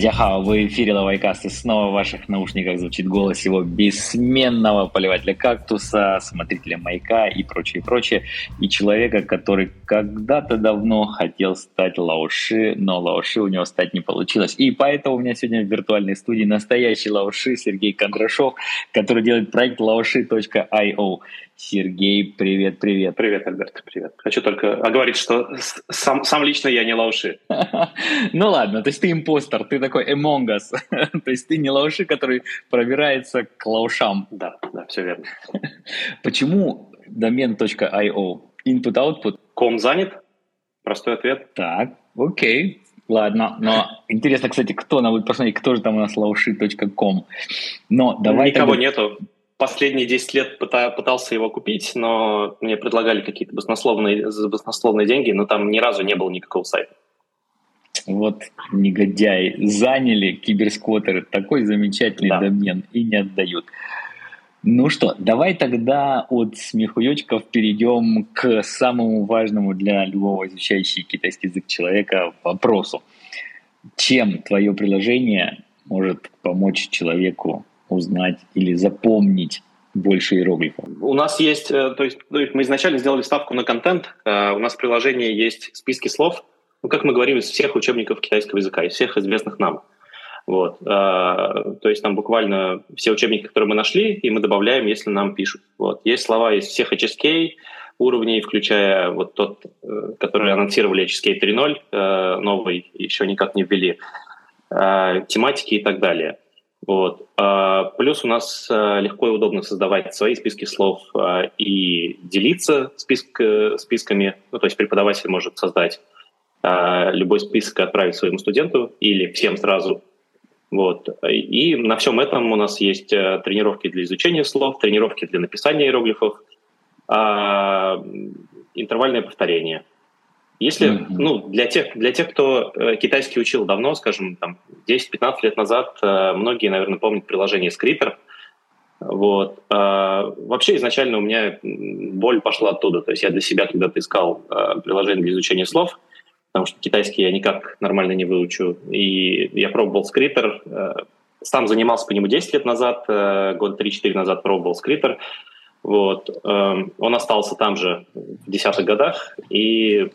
Адяхао, в эфире Лавайкаст, и снова в ваших наушниках звучит голос его бессменного поливателя кактуса, смотрителя маяка и прочее, и человека, который когда-то давно хотел стать лаоши, но лаоши у него стать не получилось. И поэтому у меня сегодня в виртуальной студии настоящий лаоши Сергей Кондрашов, который делает проект laoshi.io. Сергей, привет. Привет, Альберт, привет. Хочу только оговорить, что сам лично я не лаоши. Ну ладно, то есть ты импостер, ты такой Among Us. То есть ты не лаоши, который пробирается к лаошам. Да, все верно. Почему domain.io? Input-output? Ком занят? Простой ответ. Так, окей, ладно. Но интересно, кстати, кто нам будет посмотреть, кто же там у нас laoshi.com. Но давай. Никого нету. Последние 10 лет пытался его купить, но мне предлагали какие-то баснословные деньги, но там ни разу не было никакого сайта. Вот негодяи. Заняли киберсквоттеры такой замечательный домен и не отдают. Ну что, давай тогда от смехуёчков перейдем к самому важному для любого изучающего китайский язык человека вопросу. Чем твое приложение может помочь человеку узнать или запомнить больше иероглифов? У нас есть, то есть мы изначально сделали ставку на контент. У нас в приложении есть списки слов, как мы говорим, из всех учебников китайского языка, из всех известных нам. Вот. То есть там буквально все учебники, которые мы нашли, и мы добавляем, если нам пишут. Вот. Есть слова из всех HSK уровней, включая вот тот, который анонсировали HSK 3.0, новый, еще никак не ввели, тематики и так далее. Вот. Плюс у нас легко и удобно создавать свои списки слов и делиться списками. Ну, то есть преподаватель может создать любой список и отправить своему студенту или всем сразу. Вот. И на всем этом у нас есть тренировки для изучения слов, тренировки для написания иероглифов, интервальное повторение. Если, для тех, кто китайский учил давно, скажем, там 10-15 лет назад, многие, наверное, помнят приложение Skritter. Вот. Вообще изначально у меня боль пошла оттуда. То есть я для себя когда-то искал приложение для изучения слов, потому что китайский я никак нормально не выучу. И я пробовал Skritter, сам занимался по нему 10 лет назад, год 3-4 назад пробовал Skritter. Вот. Он остался там же в 10-х годах, и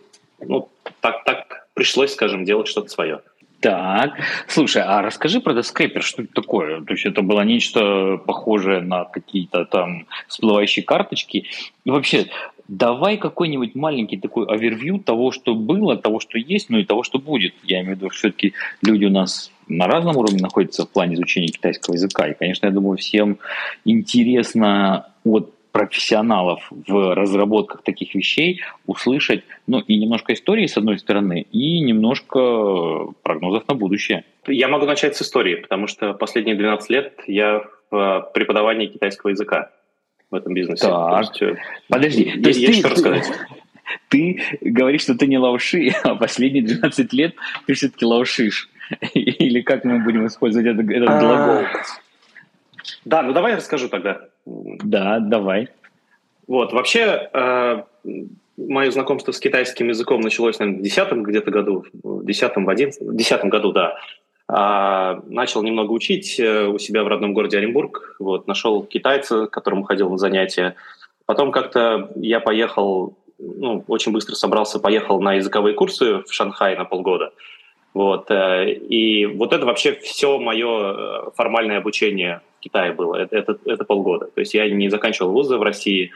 так пришлось, скажем, делать что-то свое. Так, слушай, а расскажи про Skritter, что это такое? То есть это было нечто похожее на какие-то там всплывающие карточки. И вообще, давай какой-нибудь маленький такой овервью того, что было, того, что есть, ну и того, что будет. Я имею в виду, что все-таки люди у нас на разном уровне находятся в плане изучения китайского языка. И, конечно, я думаю, всем интересно от профессионалов в разработках таких вещей услышать, и немножко истории, с одной стороны, и немножко прогнозов на будущее. Я могу начать с истории, потому что последние 12 лет я в преподавании китайского языка в этом бизнесе. Так, подожди, есть что рассказать? Ты говоришь, что ты не лаоши, а последние 12 лет ты все-таки лаошишь. Или как мы будем использовать этот глагол? Да, давай я расскажу тогда. Да, давай. Вот, вообще, мое знакомство с китайским языком началось, наверное, в 10-м где-то году, в 10-м, в 11-м, в 10-м году, да. Начал немного учить у себя в родном городе Оренбург, вот, нашел китайца, к которому ходил на занятия. Потом как-то я поехал, очень быстро собрался, поехал на языковые курсы в Шанхай на полгода. Вот, и вот это вообще все мое формальное обучение в Китае было, это полгода. То есть я не заканчивал вузы в России.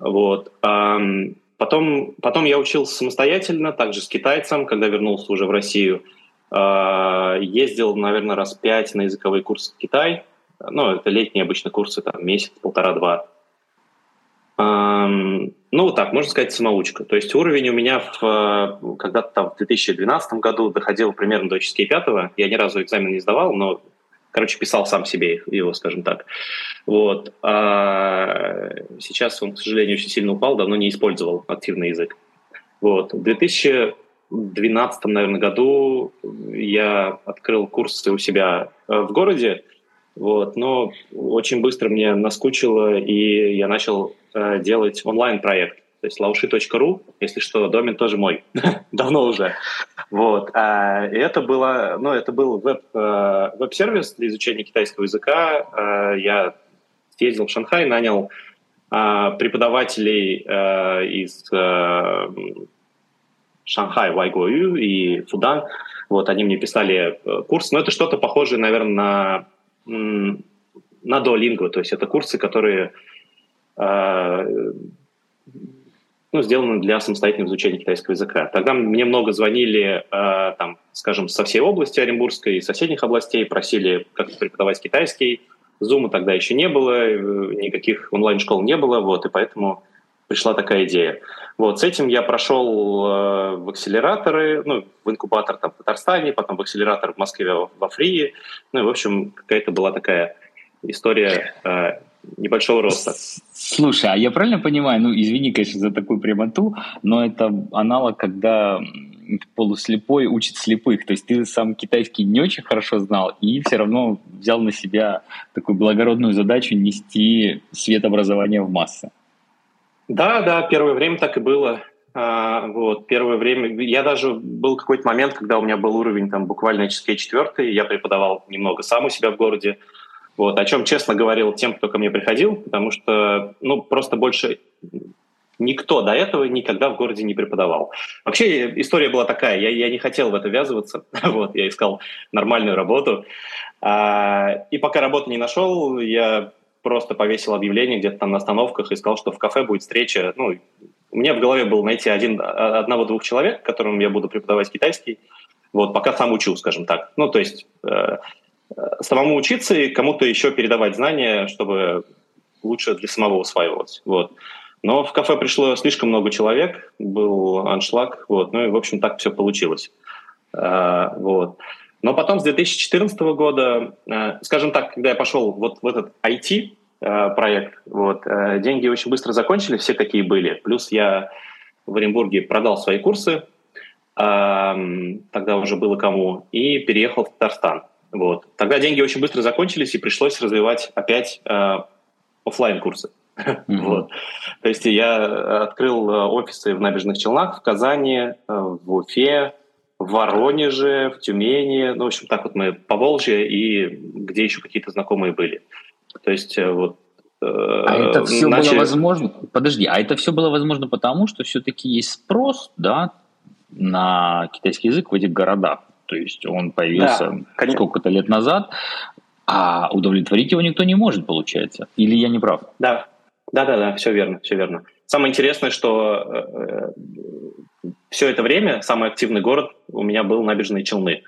Вот. Потом я учился самостоятельно, также с китайцем, когда вернулся уже в Россию. Ездил, наверное, раз 5 на языковые курсы в Китай. Это летние обычно курсы, там месяц, полтора-два. Можно сказать, самоучка. То есть уровень у меня когда-то там в 2012 году доходил примерно до HSK 5. Я ни разу экзамен не сдавал, но, писал сам себе его, скажем так. Вот. А сейчас он, к сожалению, очень сильно упал, давно не использовал активный язык. Вот. В 2012, наверное, году я открыл курсы у себя в городе. Вот, но очень быстро мне наскучило, и я начал делать онлайн-проект. То есть laoshi.ru, если что, домен тоже мой, давно уже. Вот. Это был веб-сервис для изучения китайского языка. Я съездил в Шанхай, нанял преподавателей из Шанхай, Вайгуаю и Фудан. Вот, они мне писали курс. Но это что-то похожее, наверное, на Duolingo. То есть это курсы, которые сделаны для самостоятельного изучения китайского языка. Тогда мне много звонили, скажем, со всей области Оренбургской и соседних областей, просили как-то преподавать китайский. Зума тогда еще не было, никаких онлайн-школ не было, вот, и поэтому пришла такая идея. Вот, с этим я прошел в акселераторы, в инкубатор в Татарстане, потом в акселератор в Москве, во Фрии. В общем, какая-то была такая история небольшого роста. Слушай, а я правильно понимаю, извини, конечно, за такую прямоту, но это аналог, когда полуслепой учит слепых. То есть ты сам китайский не очень хорошо знал и все равно взял на себя такую благородную задачу нести свет образования в массы. Да, первое время так и было. Первое время... Я даже был какой-то момент, когда у меня был уровень буквально HSK 4, я преподавал немного сам у себя в городе. Вот, о чем честно говорил тем, кто ко мне приходил, потому что, просто больше никто до этого никогда в городе не преподавал. Вообще история была такая, я не хотел в это ввязываться, я искал нормальную работу, и пока работу не нашел, я просто повесил объявление где-то там на остановках и сказал, что в кафе будет встреча. У меня в голове было найти одного-двух человек, которым я буду преподавать китайский, пока сам учу, скажем так. То есть... самому учиться и кому-то еще передавать знания, чтобы лучше для самого усваивалось. Вот. Но в кафе пришло слишком много человек, был аншлаг, и, в общем, так все получилось. Но потом с 2014 года, скажем так, когда я пошел в этот IT-проект, деньги очень быстро закончились, все такие были. Плюс я в Оренбурге продал свои курсы, тогда уже было кому, и переехал в Татарстан. Вот. Тогда деньги очень быстро закончились, и пришлось развивать опять офлайн-курсы. Mm-hmm. Вот. То есть я открыл офисы в Набережных Челнах, в Казани, в Уфе, в Воронеже, в Тюмени. В общем, так мы по Волжье и где еще какие-то знакомые были. То есть это все было возможно... Подожди, а это все было возможно потому, что все-таки есть спрос, да, на китайский язык в этих городах? То есть он появился сколько-то лет назад, а удовлетворить его никто не может, получается. Или я не прав? Да, все верно. Самое интересное, что все это время самый активный город у меня был Набережные Челны.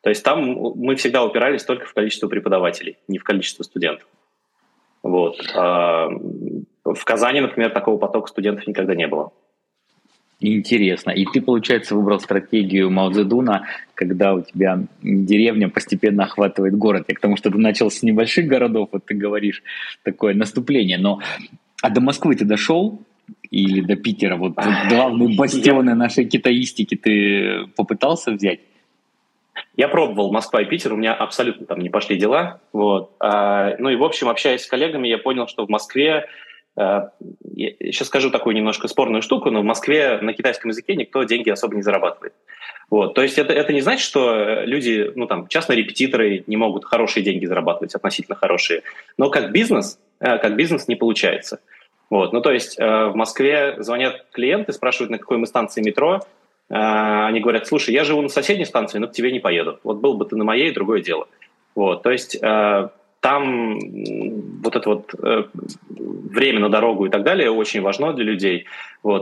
То есть там мы всегда упирались только в количество преподавателей, не в количество студентов. Вот. В Казани, например, такого потока студентов никогда не было. Интересно. И ты, получается, выбрал стратегию Мао Цзэдуна, когда у тебя деревня постепенно охватывает город. Я к тому, что ты начал с небольших городов, вот ты говоришь, такое наступление. Но а до Москвы ты дошел или до Питера? Вот главные бастионы нашей китаистики ты попытался взять? Я пробовал Москва и Питер, у меня абсолютно там не пошли дела. Вот. В общем, общаясь с коллегами, я понял, что в Москве... Я сейчас скажу такую немножко спорную штуку, но в Москве на китайском языке никто деньги особо не зарабатывает. Вот. То есть это не значит, что люди, частные репетиторы не могут хорошие деньги зарабатывать, относительно хорошие. Но как бизнес не получается. Вот. То есть в Москве звонят клиенты, спрашивают, на какой мы станции метро. Они говорят, слушай, я живу на соседней станции, но к тебе не поеду. Вот был бы ты на моей, другое дело. Вот. То есть... Там время на дорогу и так далее очень важно для людей,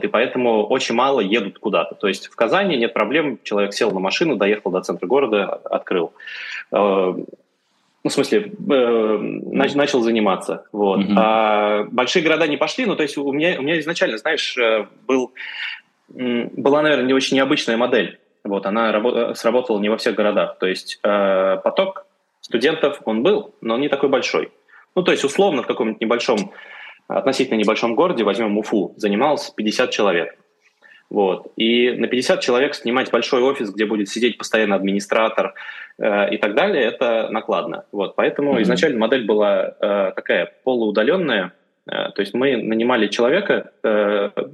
и поэтому очень мало едут куда-то. То есть в Казани нет проблем, человек сел на машину, доехал до центра города, открыл. Начал заниматься. Вот. Mm-hmm. Большие города не пошли, то есть у меня изначально, знаешь, была, наверное, не очень необычная модель. Вот, она сработала не во всех городах. То есть поток студентов он был, но он не такой большой. То есть, условно, в каком-нибудь относительно небольшом городе, возьмем Уфу, занималось 50 человек. Вот. И на 50 человек снимать большой офис, где будет сидеть постоянно администратор и так далее, это накладно. Вот. Поэтому изначально модель была такая полуудаленная, То есть мы нанимали человека,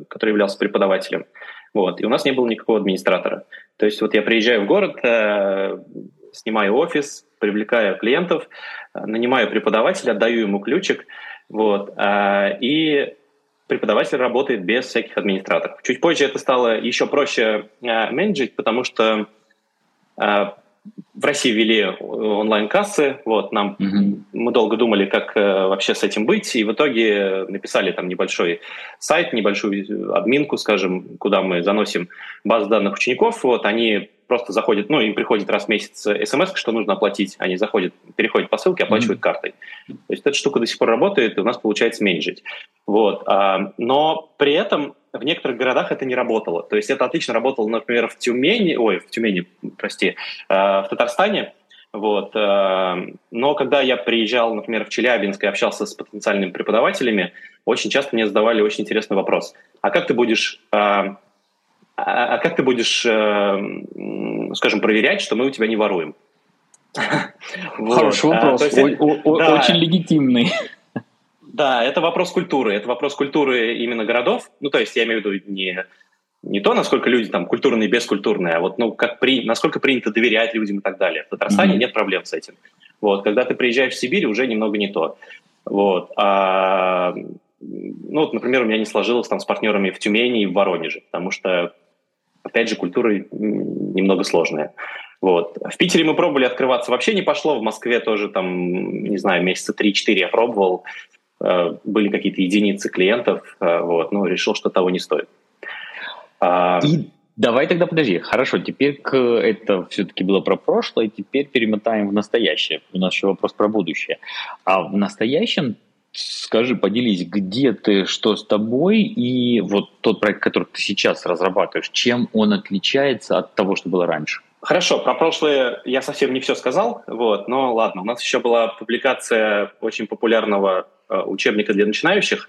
который являлся преподавателем, вот, и у нас не было никакого администратора. То есть вот я приезжаю в город, снимаю офис, привлекаю клиентов, нанимаю преподавателя, отдаю ему ключик, вот, и преподаватель работает без всяких администраторов. Чуть позже это стало еще проще менеджить, потому что в России ввели онлайн-кассы, вот, нам, мы долго думали, как вообще с этим быть, и в итоге написали там небольшой сайт, небольшую админку, скажем, куда мы заносим базу данных учеников, вот, они просто заходят, ну, им приходит раз в месяц смс, что нужно оплатить, они заходят, переходят по ссылке, оплачивают картой. То есть эта штука до сих пор работает, и у нас получается менеджить. Вот, но при этом в некоторых городах это не работало. То есть это отлично работало, например, в Татарстане. Вот. Но когда я приезжал, например, в Челябинск и общался с потенциальными преподавателями, очень часто мне задавали очень интересный вопрос. А как ты будешь, скажем, проверять, что мы у тебя не воруем? Хороший вопрос. Очень легитимный. Да, это вопрос культуры. Это вопрос культуры именно городов. Ну, то есть я имею в виду не то, насколько люди там культурные и бескультурные, а вот ну, насколько принято доверять людям и так далее. В Татарстане нет проблем с этим. Вот, когда ты приезжаешь в Сибирь, уже немного не то. Вот. Ну, вот, например, у меня не сложилось там с партнерами в Тюмени и в Воронеже, потому что, опять же, культура немного сложная. Вот. В Питере мы пробовали открываться, вообще не пошло. В Москве тоже там, не знаю, месяца 3-4 я пробовал. Были какие-то единицы клиентов, вот, но решил, что того не стоит. Давай тогда подожди. Хорошо, теперь это все-таки было про прошлое, теперь перемотаем в настоящее. У нас еще вопрос про будущее. А в настоящем, скажи, поделись, где ты, что с тобой, и вот тот проект, который ты сейчас разрабатываешь, чем он отличается от того, что было раньше? Хорошо, про прошлое я совсем не все сказал, вот, но ладно. У нас еще была публикация очень популярного учебника для начинающих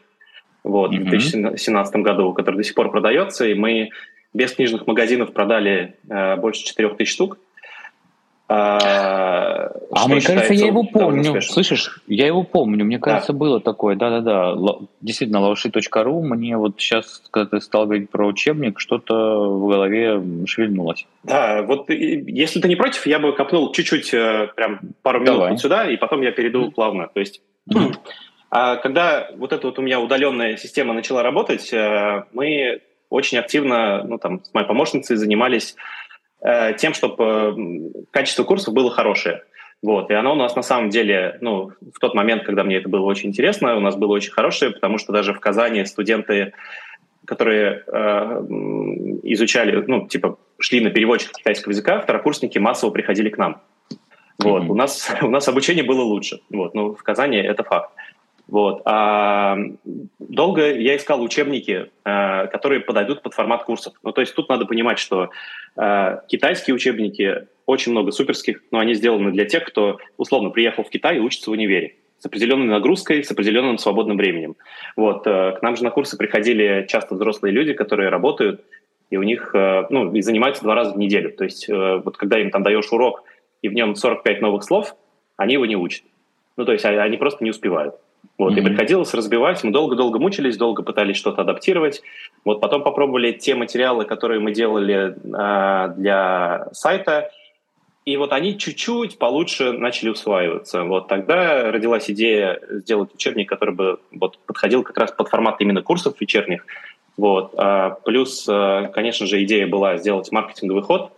вот, в 2017 году, который до сих пор продается, и мы без книжных магазинов продали больше 4000 штук. Мне кажется, я его помню. Слышишь, я его помню. Мне кажется, было такое. Да-да-да. Действительно, laoshi.ru. Мне вот сейчас, когда ты стал говорить про учебник, что-то в голове шевельнулось. Да, вот если ты не против, я бы копнул чуть-чуть, прям пару минут вот сюда, и потом я перейду плавно. То есть, когда вот эта вот у меня удаленная система начала работать, мы очень активно, ну там, с моей помощницей занимались тем, чтобы качество курсов было хорошее. Вот. И оно у нас на самом деле, ну, в тот момент, когда мне это было очень интересно, у нас было очень хорошее, потому что даже в Казани студенты, которые изучали, ну, типа, шли на переводчик китайского языка, второкурсники массово приходили к нам. Вот. У нас обучение было лучше. Вот. Ну, в Казани это факт. Вот. Долго я искал учебники, которые подойдут под формат курсов. Ну, то есть тут надо понимать, что китайские учебники, очень много суперских, но они сделаны для тех, кто, условно, приехал в Китай и учится в универе, с определенной нагрузкой, с определенным свободным временем. Вот. К нам же на курсы приходили часто взрослые люди, которые работают, и у них ну, и занимаются 2 раза в неделю. То есть вот когда им там даешь урок, и в нем 45 новых слов, они его не учат. Ну, то есть они просто не успевают. Вот, и приходилось разбивать, мы долго-долго мучились, долго пытались что-то адаптировать. Вот потом попробовали те материалы, которые мы делали для сайта, и вот они чуть-чуть получше начали усваиваться. Вот тогда родилась идея сделать учебник, который бы вот, подходил как раз под формат именно курсов вечерних. Вот. Плюс, конечно же, идея была сделать маркетинговый ход,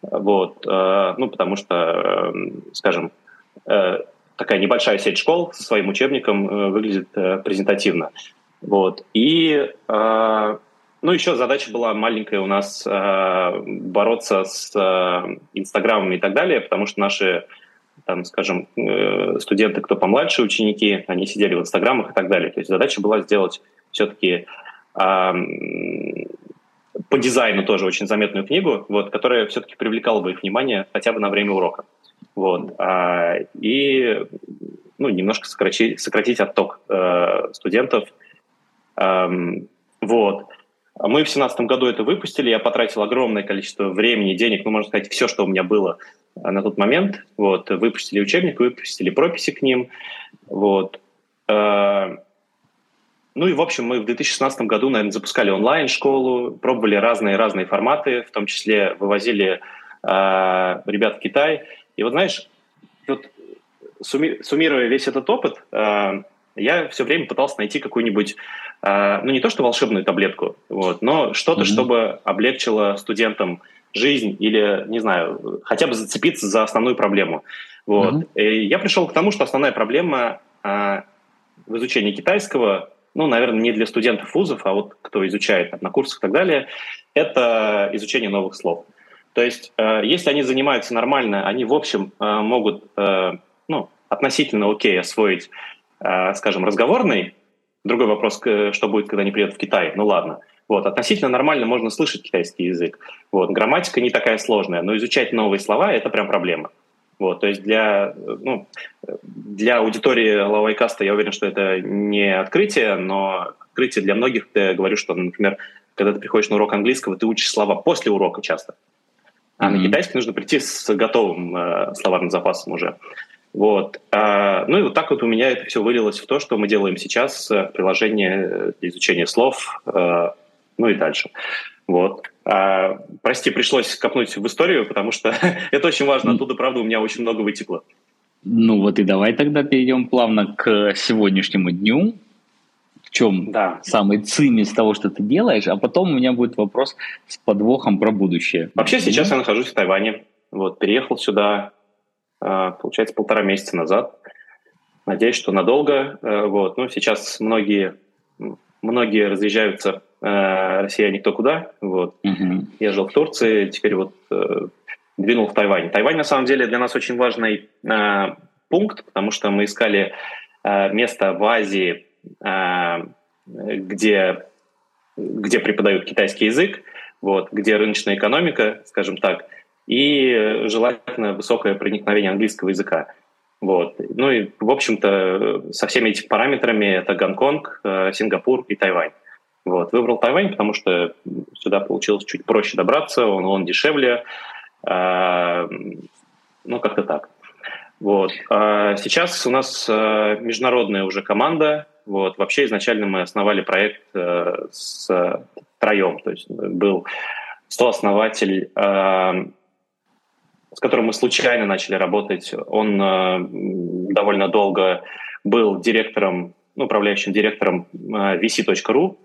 вот, ну, потому что, скажем, такая небольшая сеть школ со своим учебником выглядит презентативно. Вот. И ну, еще задача была маленькая у нас бороться с инстаграмами и так далее, потому что наши, там, скажем, студенты, кто помладше, ученики, они сидели в инстаграмах и так далее. То есть задача была сделать все-таки по дизайну тоже очень заметную книгу, вот, которая все-таки привлекала бы их внимание хотя бы на время урока. Вот. И ну, немножко сократить отток студентов. Вот. Мы в 2017 году это выпустили. Я потратил огромное количество времени, денег, ну, можно сказать, все, что у меня было на тот момент. Вот. Выпустили учебник, выпустили прописи к ним. Вот. Ну и, в общем, мы в 2016 году, наверное, запускали онлайн-школу, пробовали разные форматы, в том числе вывозили ребят в Китай. И вот, знаешь, вот, суммируя весь этот опыт, я все время пытался найти какую-нибудь, ну не то что волшебную таблетку, вот, но что-то, чтобы облегчило студентам жизнь или, не знаю, хотя бы зацепиться за основную проблему. Вот. И я пришел к тому, что основная проблема в изучении китайского, ну, наверное, не для студентов вузов, а вот кто изучает там, на курсах и так далее, это изучение новых слов. То есть, если они занимаются нормально, они, в общем, могут ну, относительно окей освоить, скажем, разговорный. Другой вопрос, что будет, когда они приедут в Китай. Ну ладно. Вот, относительно нормально можно слышать китайский язык. Вот, грамматика не такая сложная, но изучать новые слова – это прям проблема. Вот, то есть для аудитории лаоикаста я уверен, что это не открытие, но открытие для многих. Я говорю, что, например, когда ты приходишь на урок английского, ты учишь слова после урока часто. А на китайский нужно прийти с готовым словарным запасом уже. Вот. Ну и вот так вот у меня это все вылилось в то, что мы делаем сейчас, приложение для изучения слов, ну и дальше. Вот. Прости, пришлось копнуть в историю, потому что это очень важно, оттуда, правда, у меня очень много вытекло. Ну вот и давай тогда перейдем плавно к сегодняшнему дню. В чем самый цимис того, что ты делаешь, а потом у меня будет вопрос с подвохом про будущее. Вообще сейчас я нахожусь в Тайване, вот, переехал сюда... Получается, 1,5 месяца назад. Надеюсь, что надолго. Вот. Ну, сейчас многие разъезжаются, россияне кто куда. Вот. Я жил в Турции, теперь вот двинул в Тайвань. Тайвань, на самом деле, для нас очень важный пункт, потому что мы искали место в Азии, где преподают китайский язык, вот, где рыночная экономика, скажем так, и желательно высокое проникновение английского языка. Вот. Ну и, в общем-то, со всеми этими параметрами это Гонконг, Сингапур и Тайвань. Вот. Выбрал Тайвань, потому что сюда получилось чуть проще добраться, он дешевле, ну как-то так. Вот. А сейчас у нас международная уже команда. Вот. Вообще изначально мы основали проект втроем, то есть был сооснователь... с которым мы случайно начали работать. Он довольно долго был директором, ну, управляющим директором VC.ru.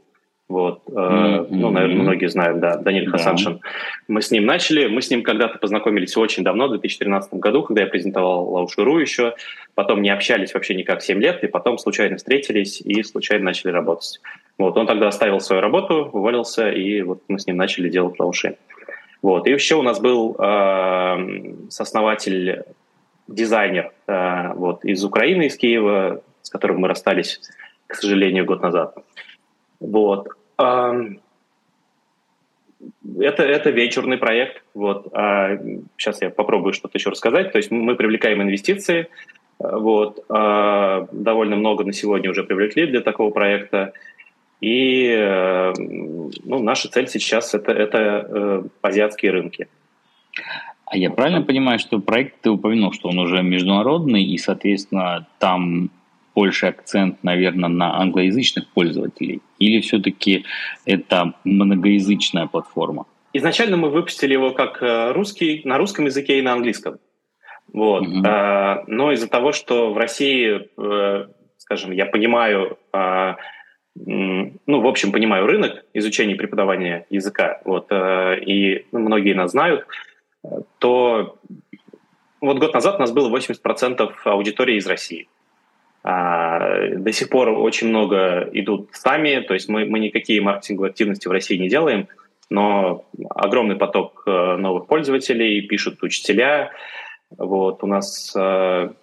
Вот, ну, наверное, многие знают, да, Даниил Хасаншин. Мы с ним начали. Мы с ним когда-то познакомились очень давно, в 2013 году, когда я презентовал laoshi.ru еще. Потом не общались вообще никак 7 лет, и потом случайно встретились и случайно начали работать. Вот, он тогда оставил свою работу, уволился, и вот мы с ним начали делать laoshi. Вот. И еще у нас был сооснователь, дизайнер вот, из Украины, из Киева, с которым мы расстались, к сожалению, год назад. Вот. Это венчурный проект. Вот. Сейчас я попробую что-то еще рассказать. То есть мы привлекаем инвестиции. Вот. Довольно много на сегодня уже привлекли для такого проекта. И ну, наша цель сейчас – это азиатские рынки. А я правильно понимаю, что проект, ты упомянул, что он уже международный, и, соответственно, там больше акцент, наверное, на англоязычных пользователей? Или все-таки это многоязычная платформа? Изначально мы выпустили его как русский, на русском языке и на английском. Вот. Но из-за того, что в России, скажем, я понимаю… ну, в общем, понимаю рынок изучения и преподавания языка, вот, и многие нас знают, то вот год назад у нас было 80% аудитории из России. До сих пор очень много идут сами, то есть мы никакие маркетинговые активности в России не делаем, но огромный поток новых пользователей, пишут учителя, вот, у нас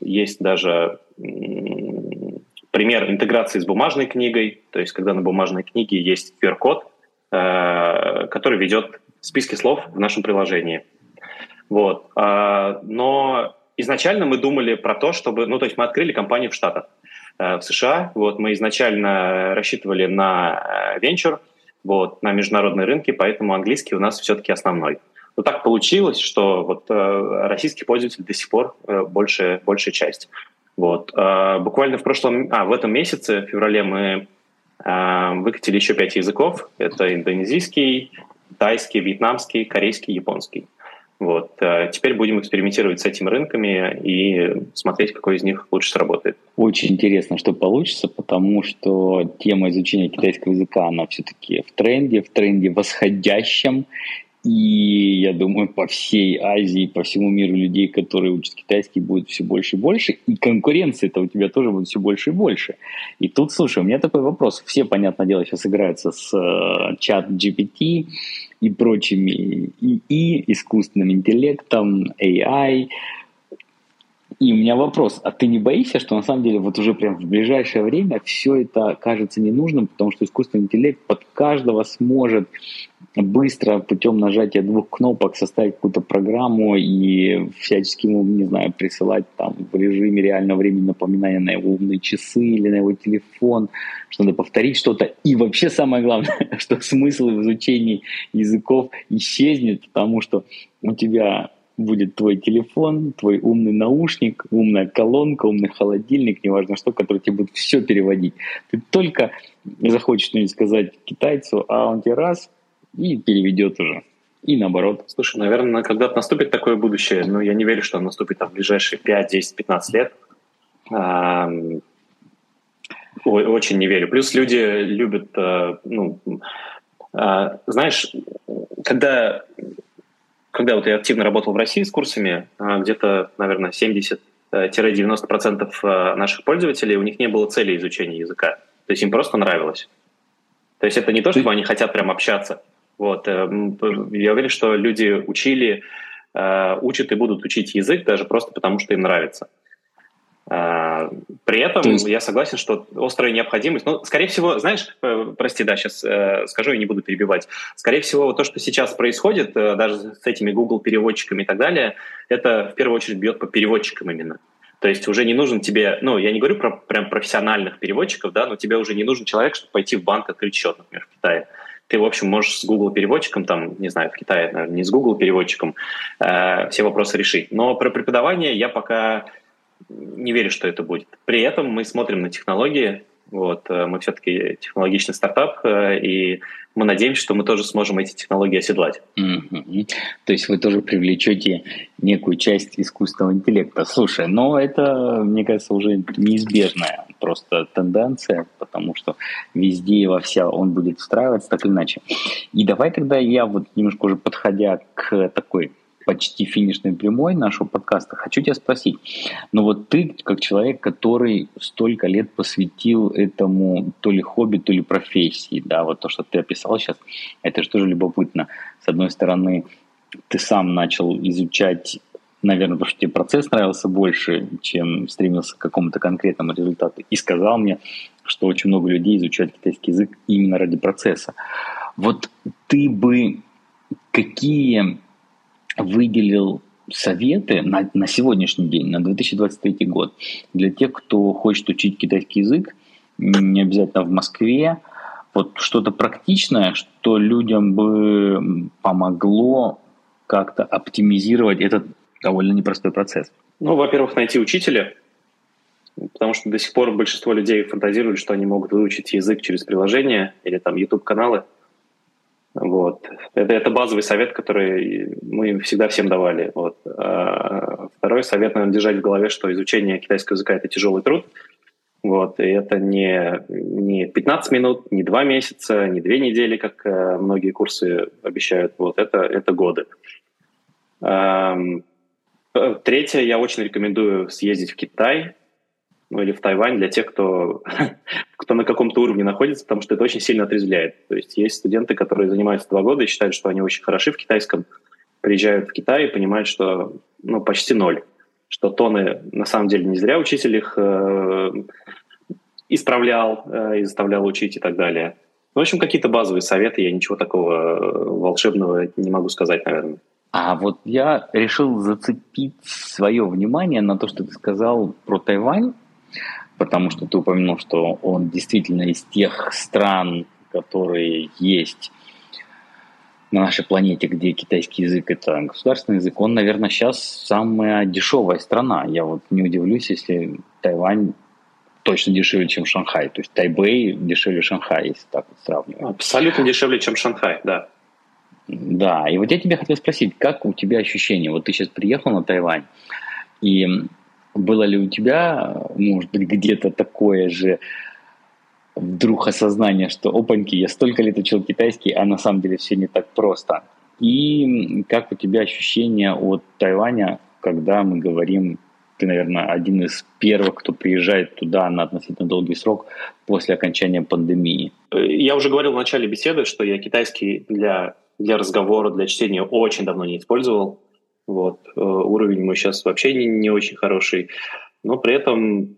есть даже... пример интеграции с бумажной книгой, то есть когда на бумажной книге есть QR-код, который ведет списки слов в нашем приложении. Вот. Но изначально мы думали про то, чтобы... Ну, то есть мы открыли компанию в Штатах, в США. Вот, мы изначально рассчитывали на венчур, вот, на международные рынки, поэтому английский у нас все-таки основной. Но так получилось, что вот, российский пользователь до сих пор большая часть. Вот. Буквально в этом месяце, в феврале, мы Выкатили еще 5 языков. Это индонезийский, тайский, вьетнамский, корейский, японский. Вот. Теперь будем экспериментировать с этими рынками и смотреть, какой из них лучше сработает. Очень интересно, что получится, потому что тема изучения китайского языка, она все-таки в тренде восходящем. И я думаю, по всей Азии, по всему миру людей, которые учат китайский, будет все больше и больше. И конкуренции-то у тебя тоже будет все больше и больше. И тут, слушай, у меня такой вопрос. Все, понятное дело, сейчас играются с чат-GPT и прочими ИИ, искусственным интеллектом, AI. И у меня вопрос, а ты не боишься, что на самом деле вот уже прям в ближайшее время все это кажется ненужным, потому что искусственный интеллект под каждого сможет быстро путем нажатия 2 кнопок составить какую-то программу и всячески, не знаю, присылать там в режиме реального времени напоминания на его умные часы или на его телефон, что надо повторить что-то. И вообще самое главное, что смысл в изучении языков исчезнет, потому что у тебя будет твой телефон, твой умный наушник, умная колонка, умный холодильник, неважно что, который тебе будет все переводить. Ты только захочешь что-нибудь сказать китайцу, а он тебе раз и переведет уже. И наоборот. Слушай, наверное, когда-то наступит такое будущее, но я не верю, что оно наступит в ближайшие 5, 10, 15 лет. Очень не верю. Плюс люди любят... знаешь, когда вот я активно работал в России с курсами, где-то, наверное, 70-90% наших пользователей, у них не было цели изучения языка. То есть им просто нравилось. То есть это не то, чтобы они хотят прям общаться. Вот. Я уверен, что люди учат и будут учить язык даже просто потому, что им нравится. При этом я согласен, что острая необходимость... скорее всего, знаешь, прости, да, сейчас скажу и не буду перебивать. Скорее всего, то, что сейчас происходит, даже с этими Google-переводчиками и так далее, это в первую очередь бьет по переводчикам именно. То есть уже не нужен тебе... я не говорю про прям профессиональных переводчиков, да, но тебе уже не нужен человек, чтобы пойти в банк открыть счет, например, в Китае. Ты, в общем, можешь с Google-переводчиком, в Китае, наверное, не с Google-переводчиком, все вопросы решить. Но про преподавание я пока... не верю, что это будет. При этом мы смотрим на технологии. Вот, мы все-таки технологичный стартап, и мы надеемся, что мы тоже сможем эти технологии оседлать. Mm-hmm. То есть вы тоже привлечете некую часть искусственного интеллекта. Слушай, но это, мне кажется, уже неизбежная просто тенденция, потому что везде и во вся он будет встраиваться, так или иначе. И давай тогда я вот немножко уже подходя к такой... почти финишной прямой нашего подкаста, хочу тебя спросить. Вот ты, как человек, который столько лет посвятил этому то ли хобби, то ли профессии, да, вот то, что ты описал сейчас, это же тоже любопытно. С одной стороны, ты сам начал изучать, наверное, потому что тебе процесс нравился больше, чем стремился к какому-то конкретному результату, и сказал мне, что очень много людей изучают китайский язык именно ради процесса. Вот ты бы какие... выделил советы на сегодняшний день, на 2023 год, для тех, кто хочет учить китайский язык, не обязательно в Москве, вот что-то практичное, что людям бы помогло как-то оптимизировать этот довольно непростой процесс? Во-первых, найти учителя, потому что до сих пор большинство людей фантазировали, что они могут выучить язык через приложения или YouTube-каналы. Вот. Это базовый совет, который мы всегда всем давали. Вот. А второй совет, наверное, держать в голове, что изучение китайского языка – это тяжелый труд. Вот. И это не 15 минут, не 2 месяца, не 2 недели, как многие курсы обещают. Вот. Это годы. Третье, я очень рекомендую съездить в Китай или в Тайвань для тех, кто на каком-то уровне находится, потому что это очень сильно отрезвляет. То есть есть студенты, которые занимаются 2 года и считают, что они очень хороши в китайском, приезжают в Китай и понимают, что почти ноль, что тоны на самом деле не зря учитель их исправлял и заставлял учить и так далее. В общем, какие-то базовые советы, я ничего такого волшебного не могу сказать, наверное. А вот я решил зацепить свое внимание на то, что ты сказал про Тайвань, потому что ты упомянул, что он действительно из тех стран, которые есть на нашей планете, где китайский язык – это государственный язык, он, наверное, сейчас самая дешевая страна. Я не удивлюсь, если Тайвань точно дешевле, чем Шанхай. То есть Тайбэй дешевле Шанхая, если так вот сравнивать. Абсолютно дешевле, чем Шанхай, да. Да, и вот я тебя хотел спросить, как у тебя ощущение? Вот ты сейчас приехал на Тайвань, и было ли у тебя, может быть, где-то такое же вдруг осознание, что опаньки, я столько лет учил китайский, а на самом деле все не так просто. И как у тебя ощущение от Тайваня, когда мы говорим, ты, наверное, один из первых, кто приезжает туда на относительно долгий срок после окончания пандемии? Я уже говорил в начале беседы, что я китайский для разговора, для чтения очень давно не использовал. Вот. Уровень мой сейчас вообще не очень хороший. Но при этом,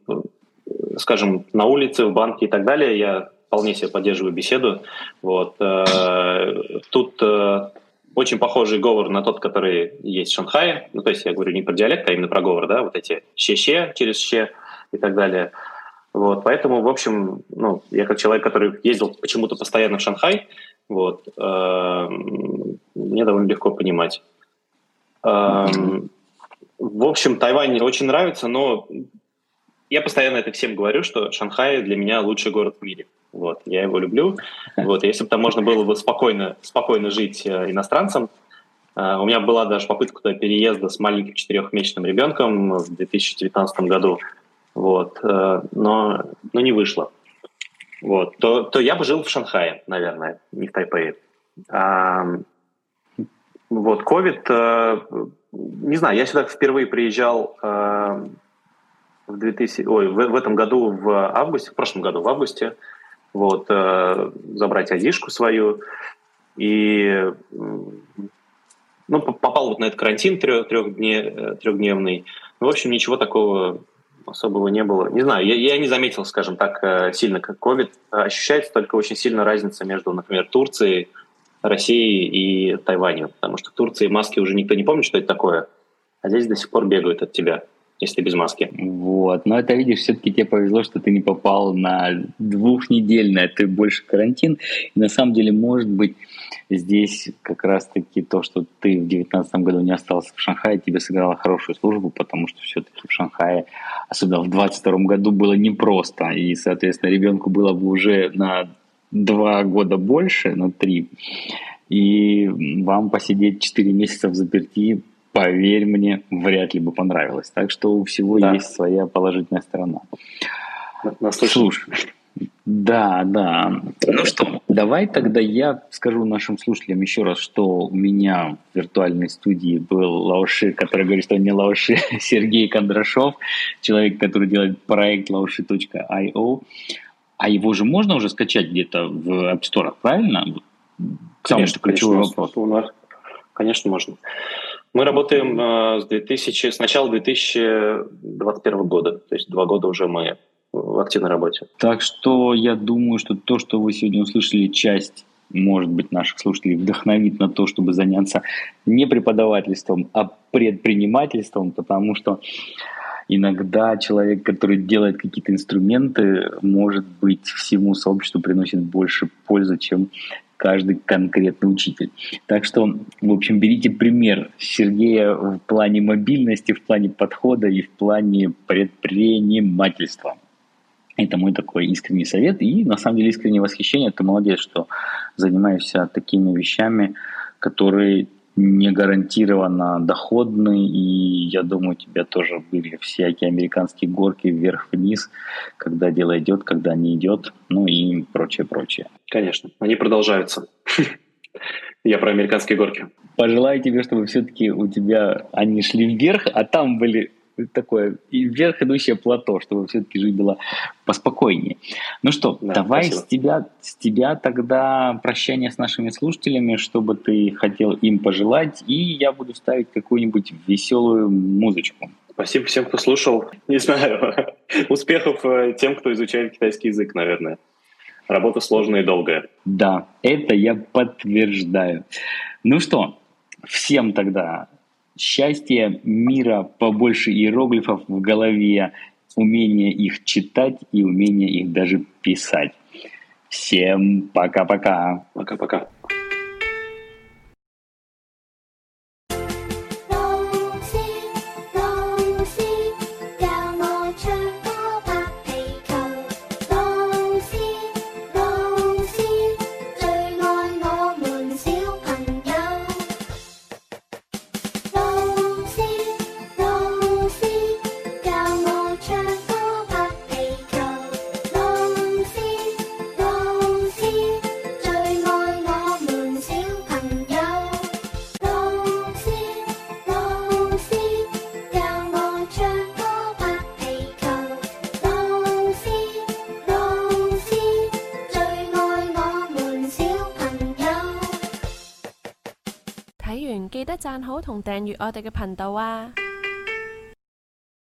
скажем, на улице, в банке и так далее я вполне себе поддерживаю беседу. Вот. Тут очень похожий говор на тот, который есть в Шанхае. Ну, то есть я говорю не про диалект, а именно про говор, да, вот эти «ще-ще» через «ще» и так далее. Вот. Поэтому, в общем, ну, я как человек, который ездил почему-то постоянно в Шанхай, вот, мне довольно легко понимать. В общем, Тайвань мне очень нравится, но я постоянно это всем говорю, что Шанхай для меня лучший город в мире. Вот, я его люблю. Вот, если бы там можно было бы спокойно жить иностранцам. У меня была даже попытка туда переезда с маленьким 4-месячным ребенком в 2019 году. Вот, но не вышло. Вот, то я бы жил в Шанхае, наверное, не в Тайпэе. Вот, ковид, не знаю, я сюда впервые приезжал в этом году в прошлом году в августе, вот, забрать одишку свою, и, ну, попал вот на этот карантин трехдневный, ну, в общем, ничего такого особого не было, не знаю, я не заметил, скажем так, сильно, как ковид, ощущается только очень сильно разница между, например, Турцией, России и Тайваню, потому что в Турции маски уже никто не помнит, что это такое, а здесь до сих пор бегают от тебя, если ты без маски. Вот, но это, видишь, все-таки тебе повезло, что ты не попал на двухнедельный, а ты больше карантин, и на самом деле, может быть, здесь как раз-таки то, что ты в 2019 году не остался в Шанхае, тебе сыграло хорошую службу, потому что все-таки в Шанхае, особенно в 2022 году, было непросто, и, соответственно, ребенку было бы уже на 2 года больше, на 3, и вам посидеть 4 месяца взаперти, поверь мне, вряд ли бы понравилось. Так что у всего есть своя положительная сторона. Слушай, да. Ну что, давай тогда я скажу нашим слушателям еще раз, что у меня в виртуальной студии был лаоши, который говорит, что он не лаоши, Сергей Кондрашов, человек, который делает проект laoshi.io. А его же можно уже скачать где-то в App Store, правильно? Конечно, можно. Мы работаем с начала 2021 года, то есть 2 года уже мы в активной работе. Так что я думаю, что то, что вы сегодня услышали, часть, может быть, наших слушателей вдохновит на то, чтобы заняться не преподавательством, а предпринимательством, потому что иногда человек, который делает какие-то инструменты, может быть, всему сообществу приносит больше пользы, чем каждый конкретный учитель. Так что, в общем, берите пример Сергея в плане мобильности, в плане подхода и в плане предпринимательства. Это мой такой искренний совет и, на самом деле, искреннее восхищение. Ты молодец, что занимаешься такими вещами, которые не гарантированно доходный, и я думаю, у тебя тоже были всякие американские горки вверх-вниз, когда дело идет, когда не идет, ну и прочее. Конечно, они продолжаются. Я про американские горки. Пожелаю тебе, чтобы все-таки у тебя они шли вверх, а там были такое вверх идущее плато, чтобы все-таки жить было поспокойнее. Ну что, да, давай с тебя тогда прощание с нашими слушателями, что бы ты хотел им пожелать, и я буду ставить какую-нибудь веселую музычку. Спасибо всем, кто слушал. Не знаю, успехов тем, кто изучает китайский язык, наверное. Работа сложная и долгая. Да, это я подтверждаю. Ну что, всем тогда счастья, мира, побольше иероглифов в голове, умение их читать и умение их даже писать. Всем пока-пока. Пока-пока. 睇完記得讚好同訂閱我哋嘅頻道啊！